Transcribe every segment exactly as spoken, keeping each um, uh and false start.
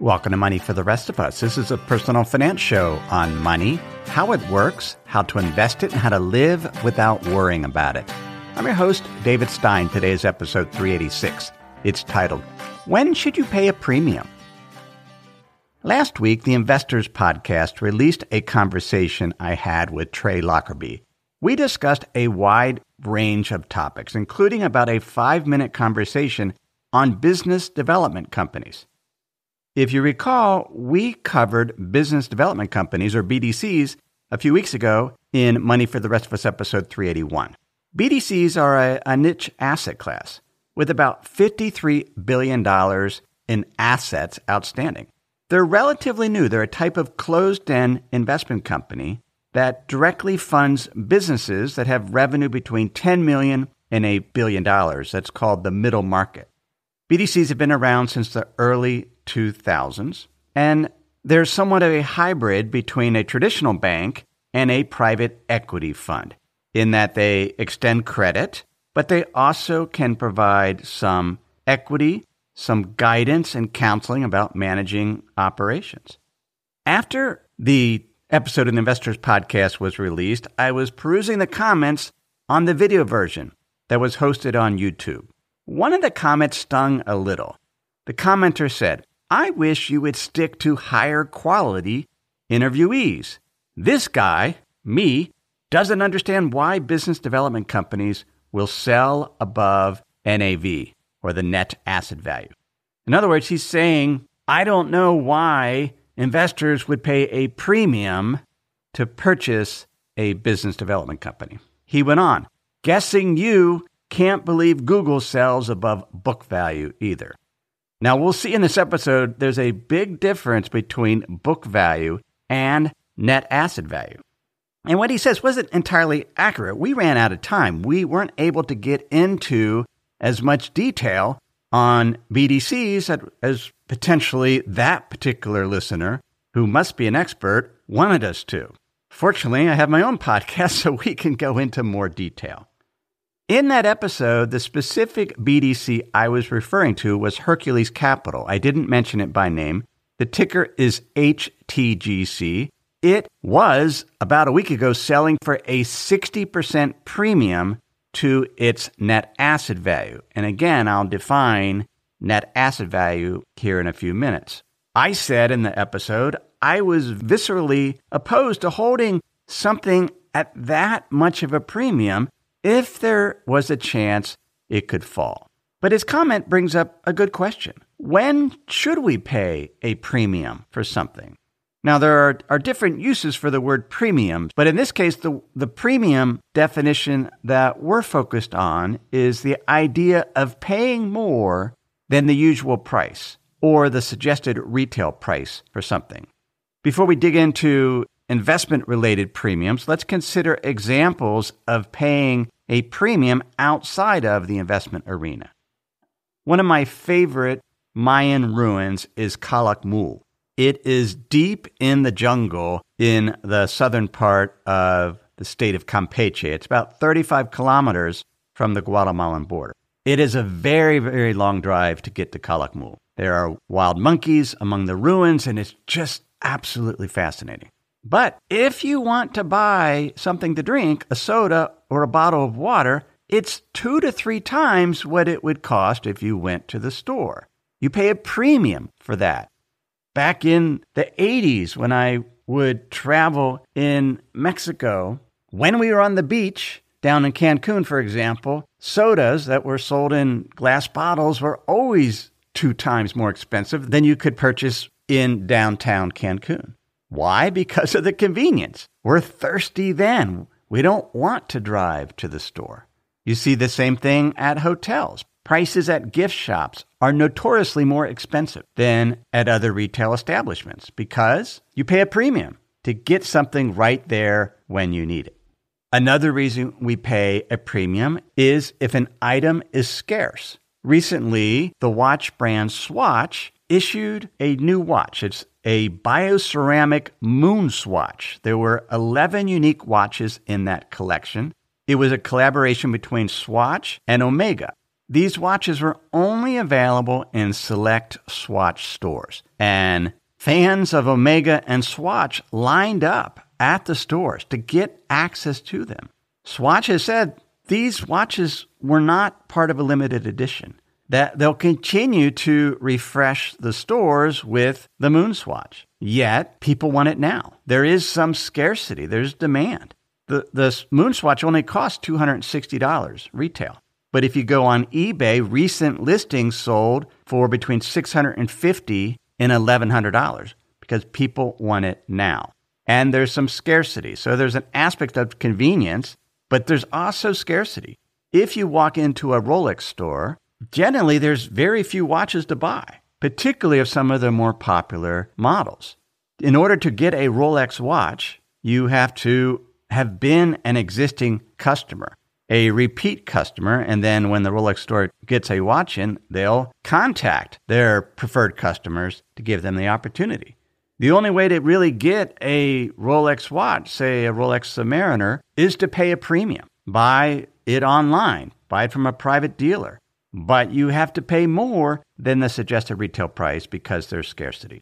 Welcome to Money for the Rest of Us. This is a personal finance show on money, how it works, how to invest it, and how to live without worrying about it. I'm your host, David Stein. Today's episode three eighty-six. It's titled, When Should You Pay a Premium? Last week, the Investors Podcast released a conversation I had with Trey Lockerbie. We discussed a wide range of topics, including about a five-minute conversation on business development companies. If you recall, we covered business development companies, or B D Cs, a few weeks ago in Money for the Rest of Us episode three eighty-one. B D Cs are a, a niche asset class with about fifty-three billion dollars in assets outstanding. They're relatively new. They're a type of closed-end investment company that directly funds businesses that have revenue between ten million dollars and eight billion dollars. That's called the middle market. B D Cs have been around since the early two thousands, and they're somewhat of a hybrid between a traditional bank and a private equity fund in that they extend credit, but they also can provide some equity, some guidance and counseling about managing operations. After the episode of the Investors Podcast was released, I was perusing the comments on the video version that was hosted on YouTube. One of the comments stung a little. The commenter said, "I wish you would stick to higher quality interviewees. This guy, me, doesn't understand why business development companies will sell above N A V, or the net asset value." In other words, he's saying, I don't know why investors would pay a premium to purchase a business development company. He went on, "Guessing you can't believe Google sells above book value either." Now, we'll see in this episode, there's a big difference between book value and net asset value. And what he says wasn't entirely accurate. We ran out of time. We weren't able to get into as much detail on B D Cs as potentially that particular listener, who must be an expert, wanted us to. Fortunately, I have my own podcast, so we can go into more detail. In that episode, the specific B D C I was referring to was Hercules Capital. I didn't mention it by name. The ticker is H T G C. It was, about a week ago, selling for a sixty percent premium to its net asset value. And again, I'll define net asset value here in a few minutes. I said in the episode, I was viscerally opposed to holding something at that much of a premium if there was a chance it could fall. But his comment brings up a good question. When should we pay a premium for something? Now, there are, are different uses for the word premium, but in this case, the, the premium definition that we're focused on is the idea of paying more than the usual price or the suggested retail price for something. Before we dig into investment-related premiums, let's consider examples of paying a premium outside of the investment arena. One of my favorite Mayan ruins is Calakmul. It is deep in the jungle in the southern part of the state of Campeche. It's about thirty-five kilometers from the Guatemalan border. It is a very, very long drive to get to Calakmul. There are wild monkeys among the ruins, and it's just absolutely fascinating. But if you want to buy something to drink, a soda or a bottle of water, it's two to three times what it would cost if you went to the store. You pay a premium for that. Back in the eighties, when I would travel in Mexico, when we were on the beach down in Cancun, for example, sodas that were sold in glass bottles were always two times more expensive than you could purchase in downtown Cancun. Why? Because of the convenience. We're thirsty then. We don't want to drive to the store. You see the same thing at hotels. Prices at gift shops are notoriously more expensive than at other retail establishments because you pay a premium to get something right there when you need it. Another reason we pay a premium is if an item is scarce. Recently, the watch brand Swatch issued a new watch. It's a bioceramic Moon Swatch. There were eleven unique watches in that collection. It was a collaboration between Swatch and Omega. These watches were only available in select Swatch stores, and fans of Omega and Swatch lined up at the stores to get access to them. Swatch has said these watches were not part of a limited edition, that they'll continue to refresh the stores with the Moon Swatch. Yet, people want it now. There is some scarcity. There's demand. The, the Moon Swatch only costs two hundred sixty dollars retail. But if you go on eBay, recent listings sold for between six hundred fifty dollars and eleven hundred dollars because people want it now. And there's some scarcity. So there's an aspect of convenience, but there's also scarcity. If you walk into a Rolex store, generally there's very few watches to buy, particularly of some of the more popular models. In order to get a Rolex watch, you have to have been an existing customer, a repeat customer, and then when the Rolex store gets a watch in, they'll contact their preferred customers to give them the opportunity. The only way to really get a Rolex watch, say a Rolex Submariner, is to pay a premium. Buy it online. Buy it from a private dealer. But you have to pay more than the suggested retail price because there's scarcity.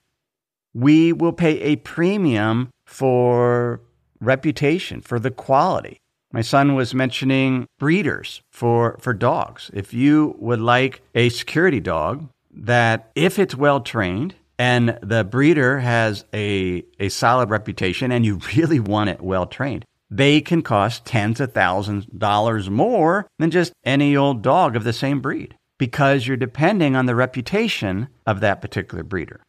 We will pay a premium for reputation, for the quality. My son was mentioning breeders for, for dogs. If you would like a security dog that, if it's well-trained and the breeder has a, a solid reputation and you really want it well-trained, they can cost tens of thousands of dollars more than just any old dog of the same breed because you're depending on the reputation of that particular breeder.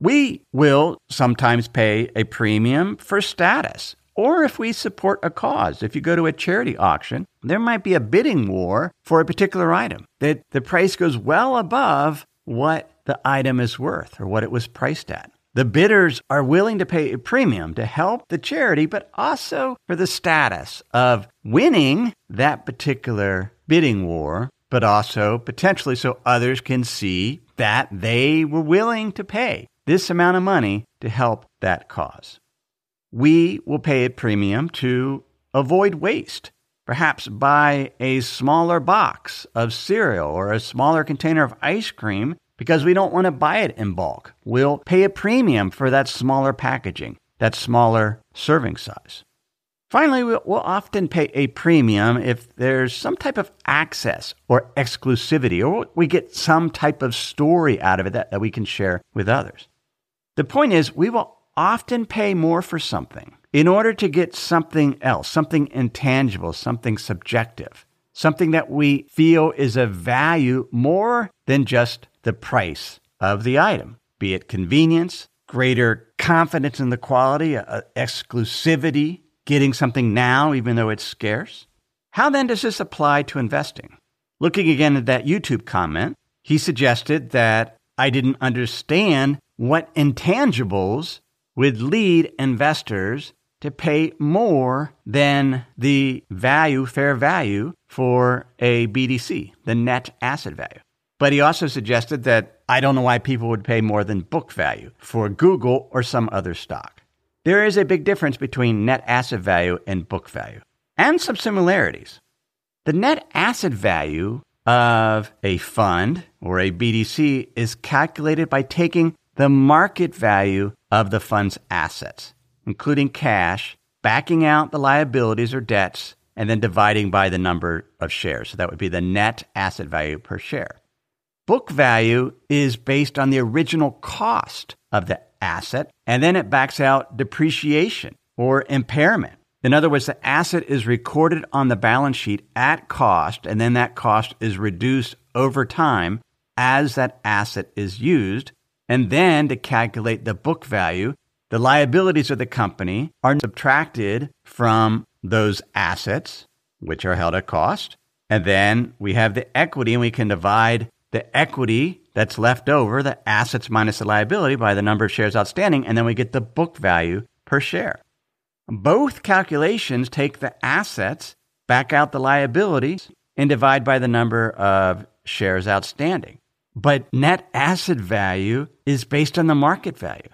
We will sometimes pay a premium for status or if we support a cause. If you go to a charity auction, there might be a bidding war for a particular item that the price goes well above what the item is worth or what it was priced at. The bidders are willing to pay a premium to help the charity, but also for the status of winning that particular bidding war, but also potentially so others can see that they were willing to pay this amount of money to help that cause. We will pay a premium to avoid waste. Perhaps buy a smaller box of cereal or a smaller container of ice cream because we don't want to buy it in bulk. We'll pay a premium for that smaller packaging, that smaller serving size. Finally, we'll often pay a premium if there's some type of access or exclusivity, or we get some type of story out of it that, that we can share with others. The point is, we will often pay more for something in order to get something else, something intangible, something subjective, something that we feel is of value more than just the price of the item, be it convenience, greater confidence in the quality, uh, exclusivity, getting something now even though it's scarce. How then does this apply to investing? Looking again at that YouTube comment, he suggested that I didn't understand what intangibles would lead investors to pay more than the value, fair value, for a B D C, the net asset value. But he also suggested that I don't know why people would pay more than book value for Google or some other stock. There is a big difference between net asset value and book value, and some similarities. The net asset value of a fund or a B D C is calculated by taking the market value of the fund's assets, including cash, backing out the liabilities or debts, and then dividing by the number of shares. So that would be the net asset value per share. Book value is based on the original cost of the asset, and then it backs out depreciation or impairment. In other words, the asset is recorded on the balance sheet at cost, and then that cost is reduced over time as that asset is used. And then to calculate the book value, the liabilities of the company are subtracted from those assets, which are held at cost, And then we have the equity, and we can divide the equity that's left over, the assets minus the liability, by the number of shares outstanding, and then we get the book value per share. Both calculations take the assets, back out the liabilities, and divide by the number of shares outstanding. But net asset value is based on the market value.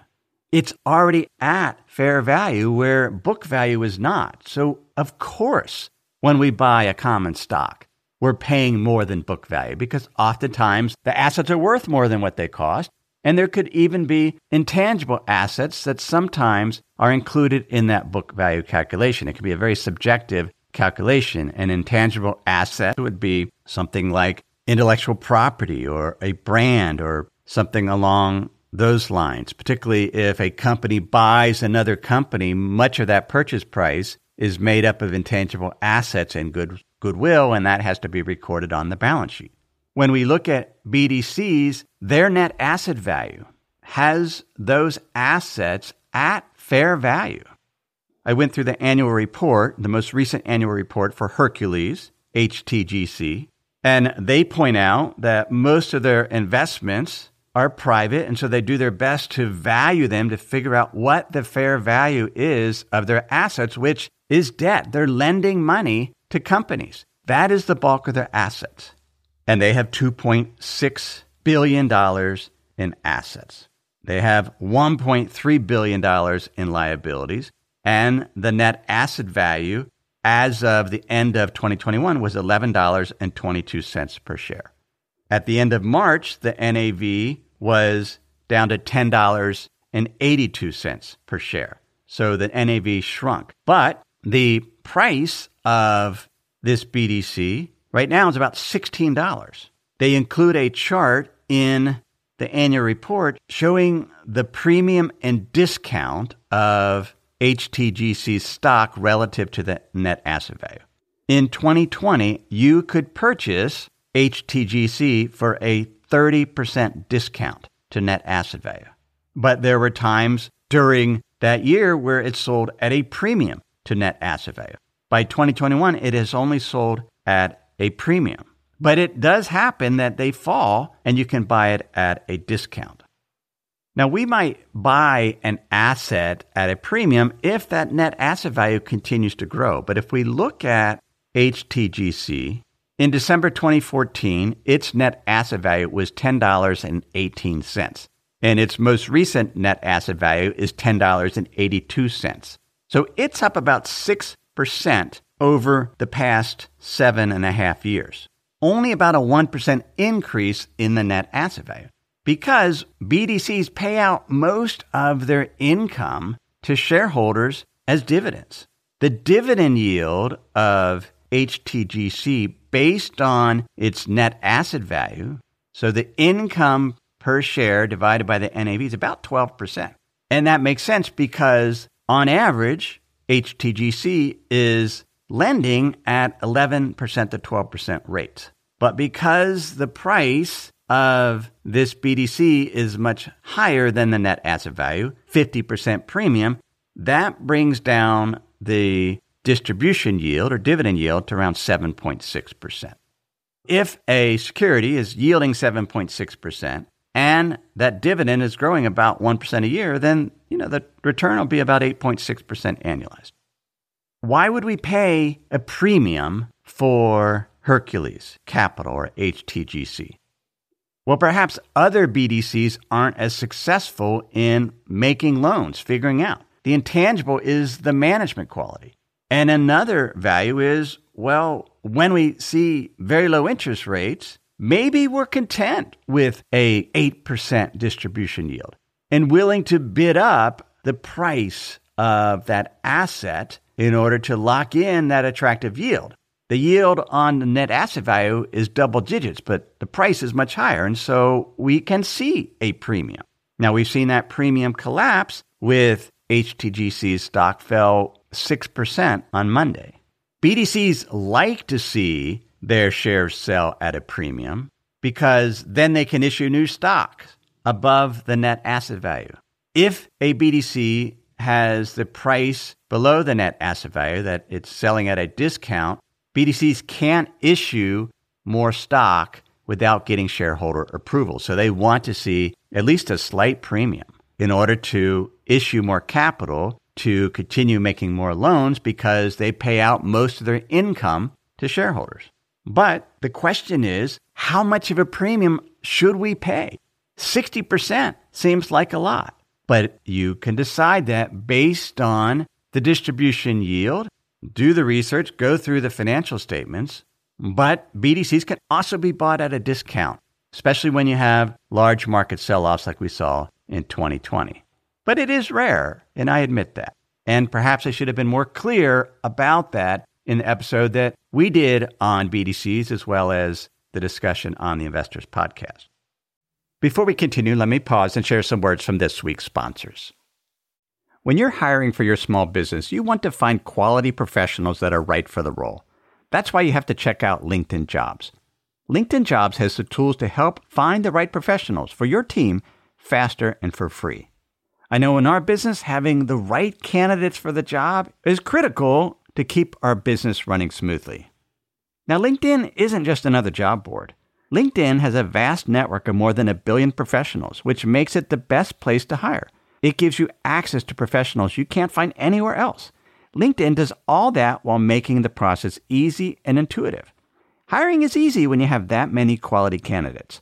It's already at fair value where book value is not. So, of course, when we buy a common stock, we're paying more than book value because oftentimes the assets are worth more than what they cost. And there could even be intangible assets that sometimes are included in that book value calculation. It could be a very subjective calculation. An intangible asset would be something like intellectual property or a brand or something along those lines, particularly if a company buys another company, much of that purchase price is made up of intangible assets and good, goodwill, and that has to be recorded on the balance sheet. When we look at B D Cs, their net asset value has those assets at fair value. I went through the annual report, the most recent annual report for Hercules, H T G C, and they point out that most of their investments are private, and so they do their best to value them to figure out what the fair value is of their assets, which is debt. They're lending money to companies. That is the bulk of their assets. And they have two point six billion dollars in assets. They have one point three billion dollars in liabilities. And the net asset value as of the end of twenty twenty-one was eleven dollars and twenty-two cents per share. At the end of March, the N A V was down to ten dollars and eighty-two cents per share. So the N A V shrunk. But the price of this B D C right now is about sixteen dollars. They include a chart in the annual report showing the premium and discount of H T G C stock relative to the net asset value. In twenty twenty, you could purchase H T G C for a thirty percent discount to net asset value. But there were times during that year where it sold at a premium to net asset value. By twenty twenty-one, it has only sold at a premium. But it does happen that they fall and you can buy it at a discount. Now, we might buy an asset at a premium if that net asset value continues to grow. But if we look at H T G C, in December twenty fourteen, its net asset value was ten dollars and eighteen cents. And its most recent net asset value is ten dollars and eighty-two cents. So it's up about six percent over the past seven and a half years. Only about a one percent increase in the net asset value because B D Cs pay out most of their income to shareholders as dividends. The dividend yield of H T G C based on its net asset value, so the income per share divided by the N A V is about twelve percent. And that makes sense because on average, H T G C is lending at eleven percent to twelve percent rates. But because the price of this B D C is much higher than the net asset value, fifty percent premium, that brings down the distribution yield or dividend yield to around seven point six percent. If a security is yielding seven point six percent and that dividend is growing about one percent a year, then you know the return will be about eight point six percent annualized. Why would we pay a premium for Hercules Capital or H T G C? Well, perhaps other B D Cs aren't as successful in making loans, figuring out. The intangible is the management quality. And another value is, well, when we see very low interest rates, maybe we're content with a eight percent distribution yield and willing to bid up the price of that asset in order to lock in that attractive yield. The yield on the net asset value is double digits, but the price is much higher, and so we can see a premium. Now, we've seen that premium collapse with H T G C's stock fell six percent on Monday. B D Cs like to see their shares sell at a premium because then they can issue new stock above the net asset value. If a B D C has the price below the net asset value that it's selling at a discount, B D Cs can't issue more stock without getting shareholder approval. So they want to see at least a slight premium in order to issue more capital to continue making more loans, because they pay out most of their income to shareholders. But the question is, how much of a premium should we pay? sixty percent seems like a lot, but you can decide that based on the distribution yield, do the research, go through the financial statements. But B D Cs can also be bought at a discount, especially when you have large market sell-offs like we saw in twenty twenty. But it is rare, and I admit that. And perhaps I should have been more clear about that in the episode that we did on B D Cs, as well as the discussion on the Investors Podcast. Before we continue, let me pause and share some words from this week's sponsors. When you're hiring for your small business, you want to find quality professionals that are right for the role. That's why you have to check out LinkedIn Jobs. LinkedIn Jobs has the tools to help find the right professionals for your team faster and for free. I know in our business, having the right candidates for the job is critical to keep our business running smoothly. Now, LinkedIn isn't just another job board. LinkedIn has a vast network of more than a billion professionals, which makes it the best place to hire. It gives you access to professionals you can't find anywhere else. LinkedIn does all that while making the process easy and intuitive. Hiring is easy when you have that many quality candidates.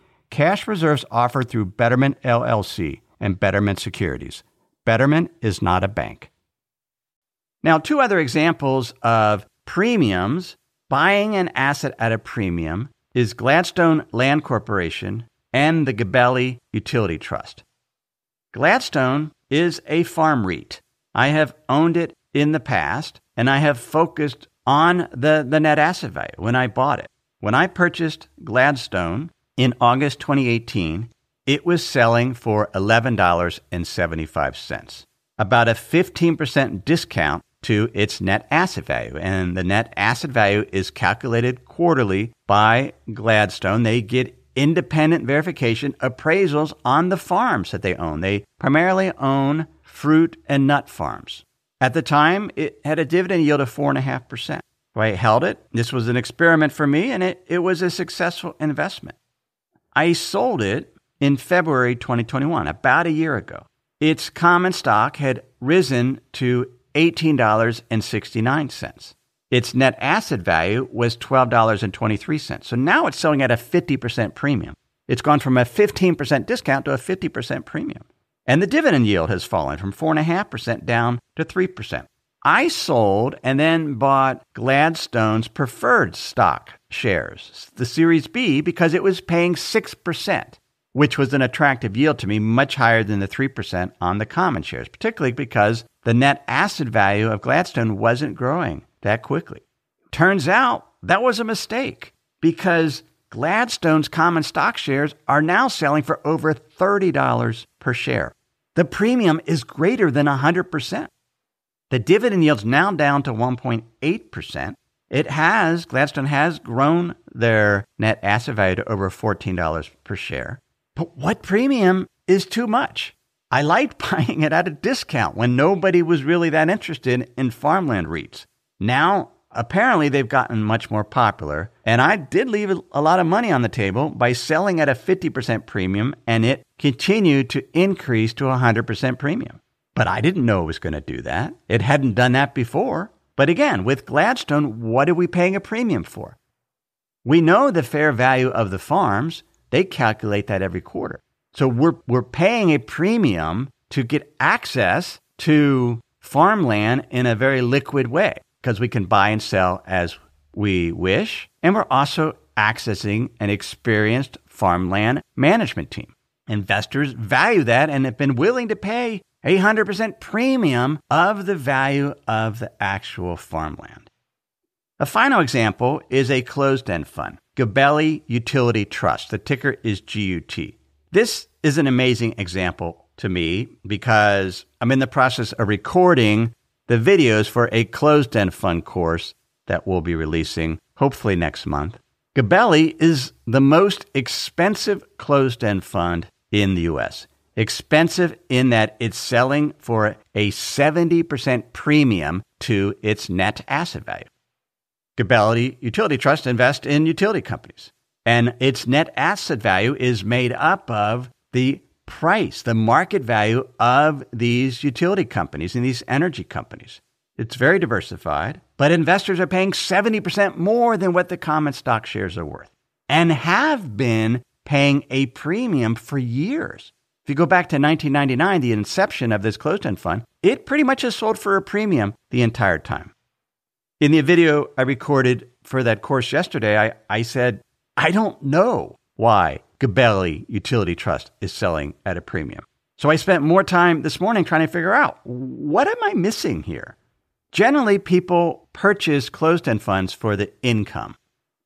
cash reserves offered through Betterment L L C and Betterment Securities. Betterment is not a bank. Now, two other examples of premiums. Buying an asset at a premium is Gladstone Land Corporation and the Gabelli Utility Trust. Gladstone is a farm REIT. I have owned it in the past, and I have focused on the, the net asset value when I bought it. When I purchased Gladstone in August twenty eighteen, it was selling for eleven dollars and seventy-five cents, about a fifteen percent discount to its net asset value. And the net asset value is calculated quarterly by Gladstone. They get independent verification appraisals on the farms that they own. They primarily own fruit and nut farms. At the time, it had a dividend yield of four point five percent. I held it. This was an experiment for me, and it, it was a successful investment. I sold it in February twenty twenty-one, about a year ago. Its common stock had risen to eighteen dollars and sixty-nine cents. Its net asset value was twelve dollars and twenty-three cents. So now it's selling at a fifty percent premium. It's gone from a fifteen percent discount to a fifty percent premium. And the dividend yield has fallen from four point five percent down to three percent. I sold and then bought Gladstone's preferred stock shares, the Series B, because it was paying six percent, which was an attractive yield to me, much higher than the three percent on the common shares, particularly because the net asset value of Gladstone wasn't growing that quickly. Turns out that was a mistake, because Gladstone's common stock shares are now selling for over thirty dollars per share. The premium is greater than one hundred percent. The dividend yield's now down to one point eight percent, It has, Gladstone has grown their net asset value to over fourteen dollars per share. But what premium is too much? I liked buying it at a discount when nobody was really that interested in farmland REITs. Now, apparently, they've gotten much more popular, and I did leave a lot of money on the table by selling at a fifty percent premium, and it continued to increase to one hundred percent premium. But I didn't know it was going to do that. It hadn't done that before. But again, with Gladstone, what are we paying a premium for? We know the fair value of the farms. They calculate that every quarter. So we're we're paying a premium to get access to farmland in a very liquid way because we can buy and sell as we wish. And we're also accessing an experienced farmland management team. Investors value that and have been willing to pay a one hundred percent premium of the value of the actual farmland. A final example is a closed-end fund, Gabelli Utility Trust. The ticker is G U T. This is an amazing example to me because I'm in the process of recording the videos for a closed-end fund course that we'll be releasing hopefully next month. Gabelli is the most expensive closed-end fund in the U S. Expensive in that it's selling for a seventy percent premium to its net asset value. Gabelli Utility Trust invests in utility companies. And its net asset value is made up of the price, the market value of these utility companies and these energy companies. It's very diversified, but investors are paying seventy percent more than what the common stock shares are worth and have been paying a premium for years. If you go back to nineteen ninety-nine, the inception of this closed-end fund, it pretty much has sold for a premium the entire time. In the video I recorded for that course yesterday, I, I said, I don't know why Gabelli Utility Trust is selling at a premium. So I spent more time this morning trying to figure out, what am I missing here? Generally, people purchase closed-end funds for the income.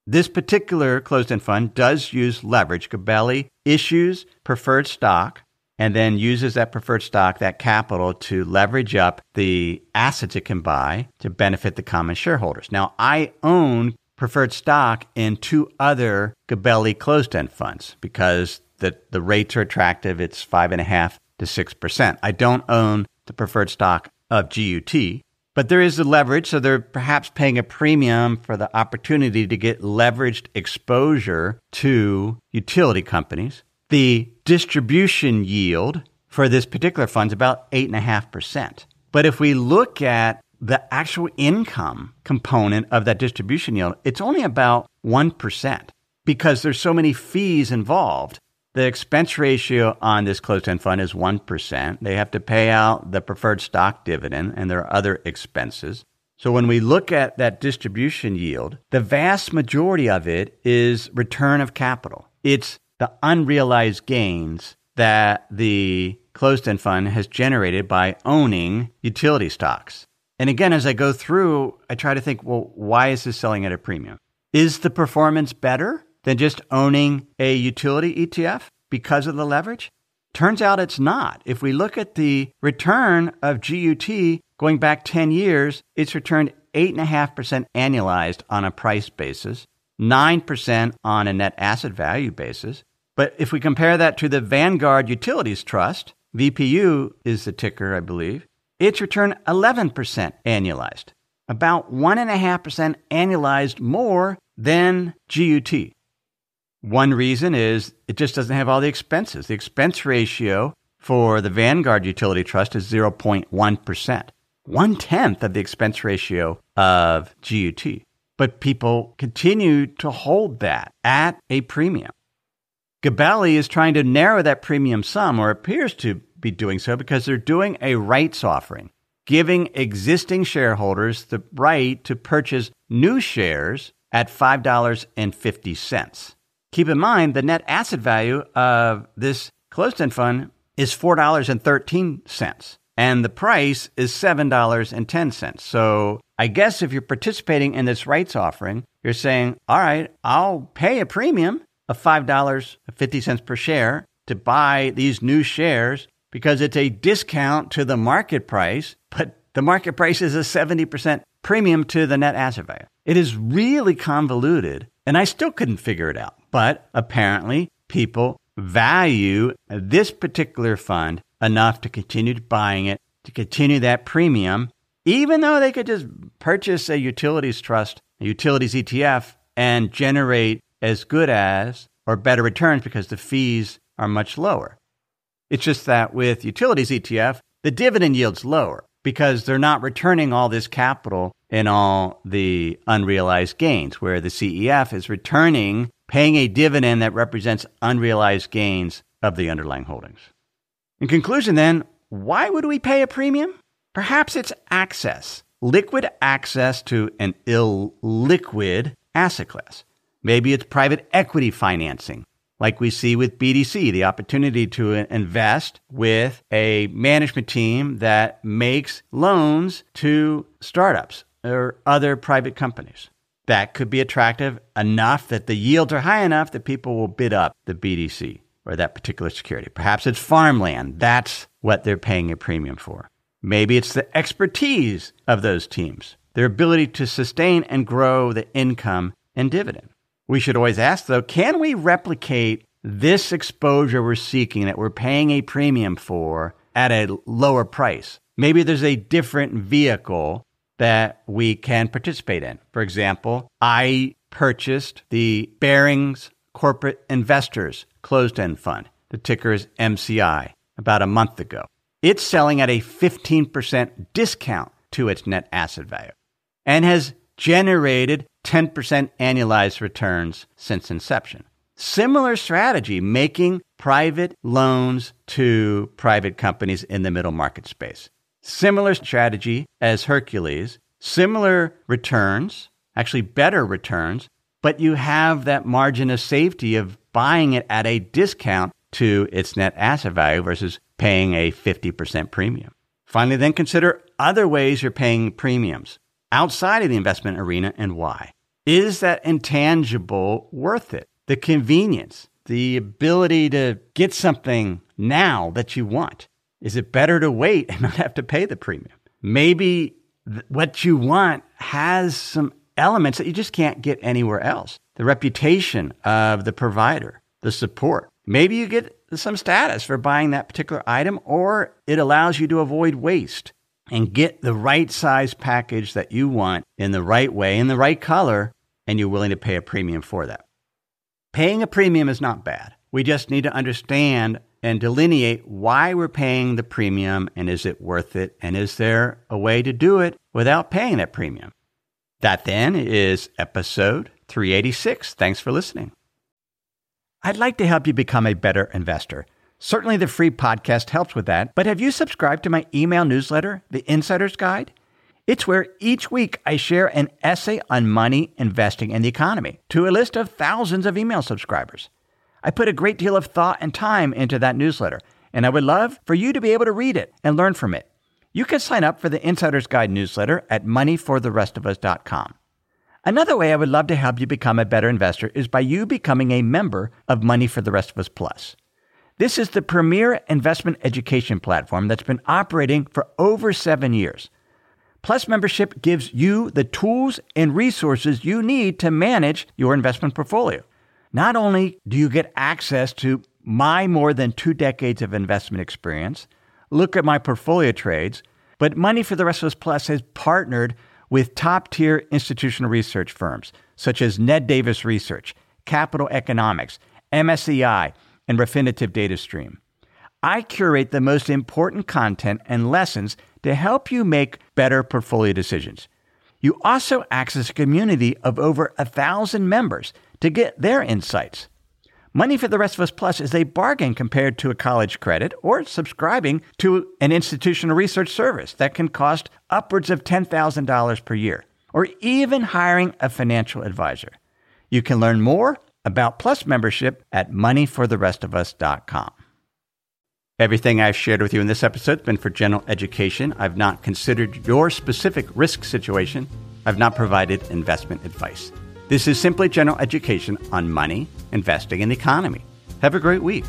This particular closed-end fund does use leverage. Gabelli issues preferred stock and then uses that preferred stock, that capital, to leverage up the assets it can buy to benefit the common shareholders. Now, I own preferred stock in two other Gabelli closed-end funds because the, the rates are attractive. It's five and a half to six percent. I don't own the preferred stock of G U T, but there is the leverage, so they're perhaps paying a premium for the opportunity to get leveraged exposure to utility companies. The distribution yield for this particular fund is about eight and a half percent. But if we look at the actual income component of that distribution yield, it's only about one percent because there's so many fees involved. The expense ratio on this closed-end fund is one percent. They have to pay out the preferred stock dividend and there are other expenses. So when we look at that distribution yield, the vast majority of it is return of capital. It's the unrealized gains that the closed-end fund has generated by owning utility stocks. And again, as I go through, I try to think, well, why is this selling at a premium? Is the performance better than just owning a utility E T F because of the leverage? Turns out it's not. If we look at the return of G U T going back ten years, it's returned eight point five percent annualized on a price basis, nine percent on a net asset value basis. But if we compare that to the Vanguard Utilities Trust, V P U is the ticker, I believe, it's returned eleven percent annualized, about one point five percent annualized more than G U T. One reason is it just doesn't have all the expenses. The expense ratio for the Vanguard Utility Trust is zero point one percent, one-tenth of the expense ratio of G U T. But people continue to hold that at a premium. Gabelli is trying to narrow that premium sum, or appears to be doing so, because they're doing a rights offering, giving existing shareholders the right to purchase new shares at five dollars and fifty cents. Keep in mind, the net asset value of this closed-end fund is four dollars and thirteen cents, and the price is seven dollars and ten cents. So I guess if you're participating in this rights offering, you're saying, all right, I'll pay a premium of five dollars and fifty cents per share to buy these new shares, because it's a discount to the market price, but the market price is a seventy percent premium to the net asset value. It is really convoluted, and I still couldn't figure it out. But apparently, people value this particular fund enough to continue buying it, to continue that premium, even though they could just purchase a utilities trust, a utilities E T F, and generate as good as or better returns because the fees are much lower. It's just that with utilities E T F, the dividend yield's lower because they're not returning all this capital and all the unrealized gains, where the C E F is returning, paying a dividend that represents unrealized gains of the underlying holdings. In conclusion then, why would we pay a premium? Perhaps it's access, liquid access to an illiquid asset class. Maybe it's private equity financing, like we see with B D C, the opportunity to invest with a management team that makes loans to startups or other private companies. That could be attractive enough that the yields are high enough that people will bid up the B D C or that particular security. Perhaps it's farmland. That's what they're paying a premium for. Maybe it's the expertise of those teams, their ability to sustain and grow the income and dividend. We should always ask, though, can we replicate this exposure we're seeking that we're paying a premium for at a lower price? Maybe there's a different vehicle that we can participate in. For example, I purchased the Bearings Corporate Investors closed-end fund. The ticker is M C I about a month ago. It's selling at a fifteen percent discount to its net asset value and has generated ten percent annualized returns since inception. Similar strategy, making private loans to private companies in the middle market space. Similar strategy as Hercules, similar returns, actually better returns, but you have that margin of safety of buying it at a discount to its net asset value versus paying a fifty percent premium. Finally, then consider other ways you're paying premiums outside of the investment arena and why. Is that intangible worth it? The convenience, the ability to get something now that you want. Is it better to wait and not have to pay the premium? Maybe th- what you want has some elements that you just can't get anywhere else. The reputation of the provider, the support. Maybe you get some status for buying that particular item, or it allows you to avoid waste and get the right size package that you want in the right way, in the right color, and you're willing to pay a premium for that. Paying a premium is not bad. We just need to understand and delineate why we're paying the premium, and is it worth it, and is there a way to do it without paying that premium? That then is episode three eighty-six. Thanks for listening. I'd like to help you become a better investor. Certainly the free podcast helps with that, but have you subscribed to my email newsletter, The Insider's Guide? It's where each week I share an essay on money, investing, and the economy to a list of thousands of email subscribers. I put a great deal of thought and time into that newsletter, and I would love for you to be able to read it and learn from it. You can sign up for the Insider's Guide newsletter at money for the rest of us dot com. Another way I would love to help you become a better investor is by you becoming a member of Money for the Rest of Us Plus. This is the premier investment education platform that's been operating for over seven years. Plus membership gives you the tools and resources you need to manage your investment portfolio. Not only do you get access to my more than two decades of investment experience, look at my portfolio trades, but Money for the Rest of Us Plus has partnered with top-tier institutional research firms such as Ned Davis Research, Capital Economics, M S C I, and Refinitiv Data Stream. I curate the most important content and lessons to help you make better portfolio decisions. You also access a community of over one thousand members to get their insights. Money for the Rest of Us Plus is a bargain compared to a college credit or subscribing to an institutional research service that can cost upwards of ten thousand dollars per year, or even hiring a financial advisor. You can learn more about Plus membership at money for the rest of us dot com. Everything I've shared with you in this episode has been for general education. I've not considered your specific risk situation. I've not provided investment advice. This is simply general education on money, investing, and the economy. Have a great week.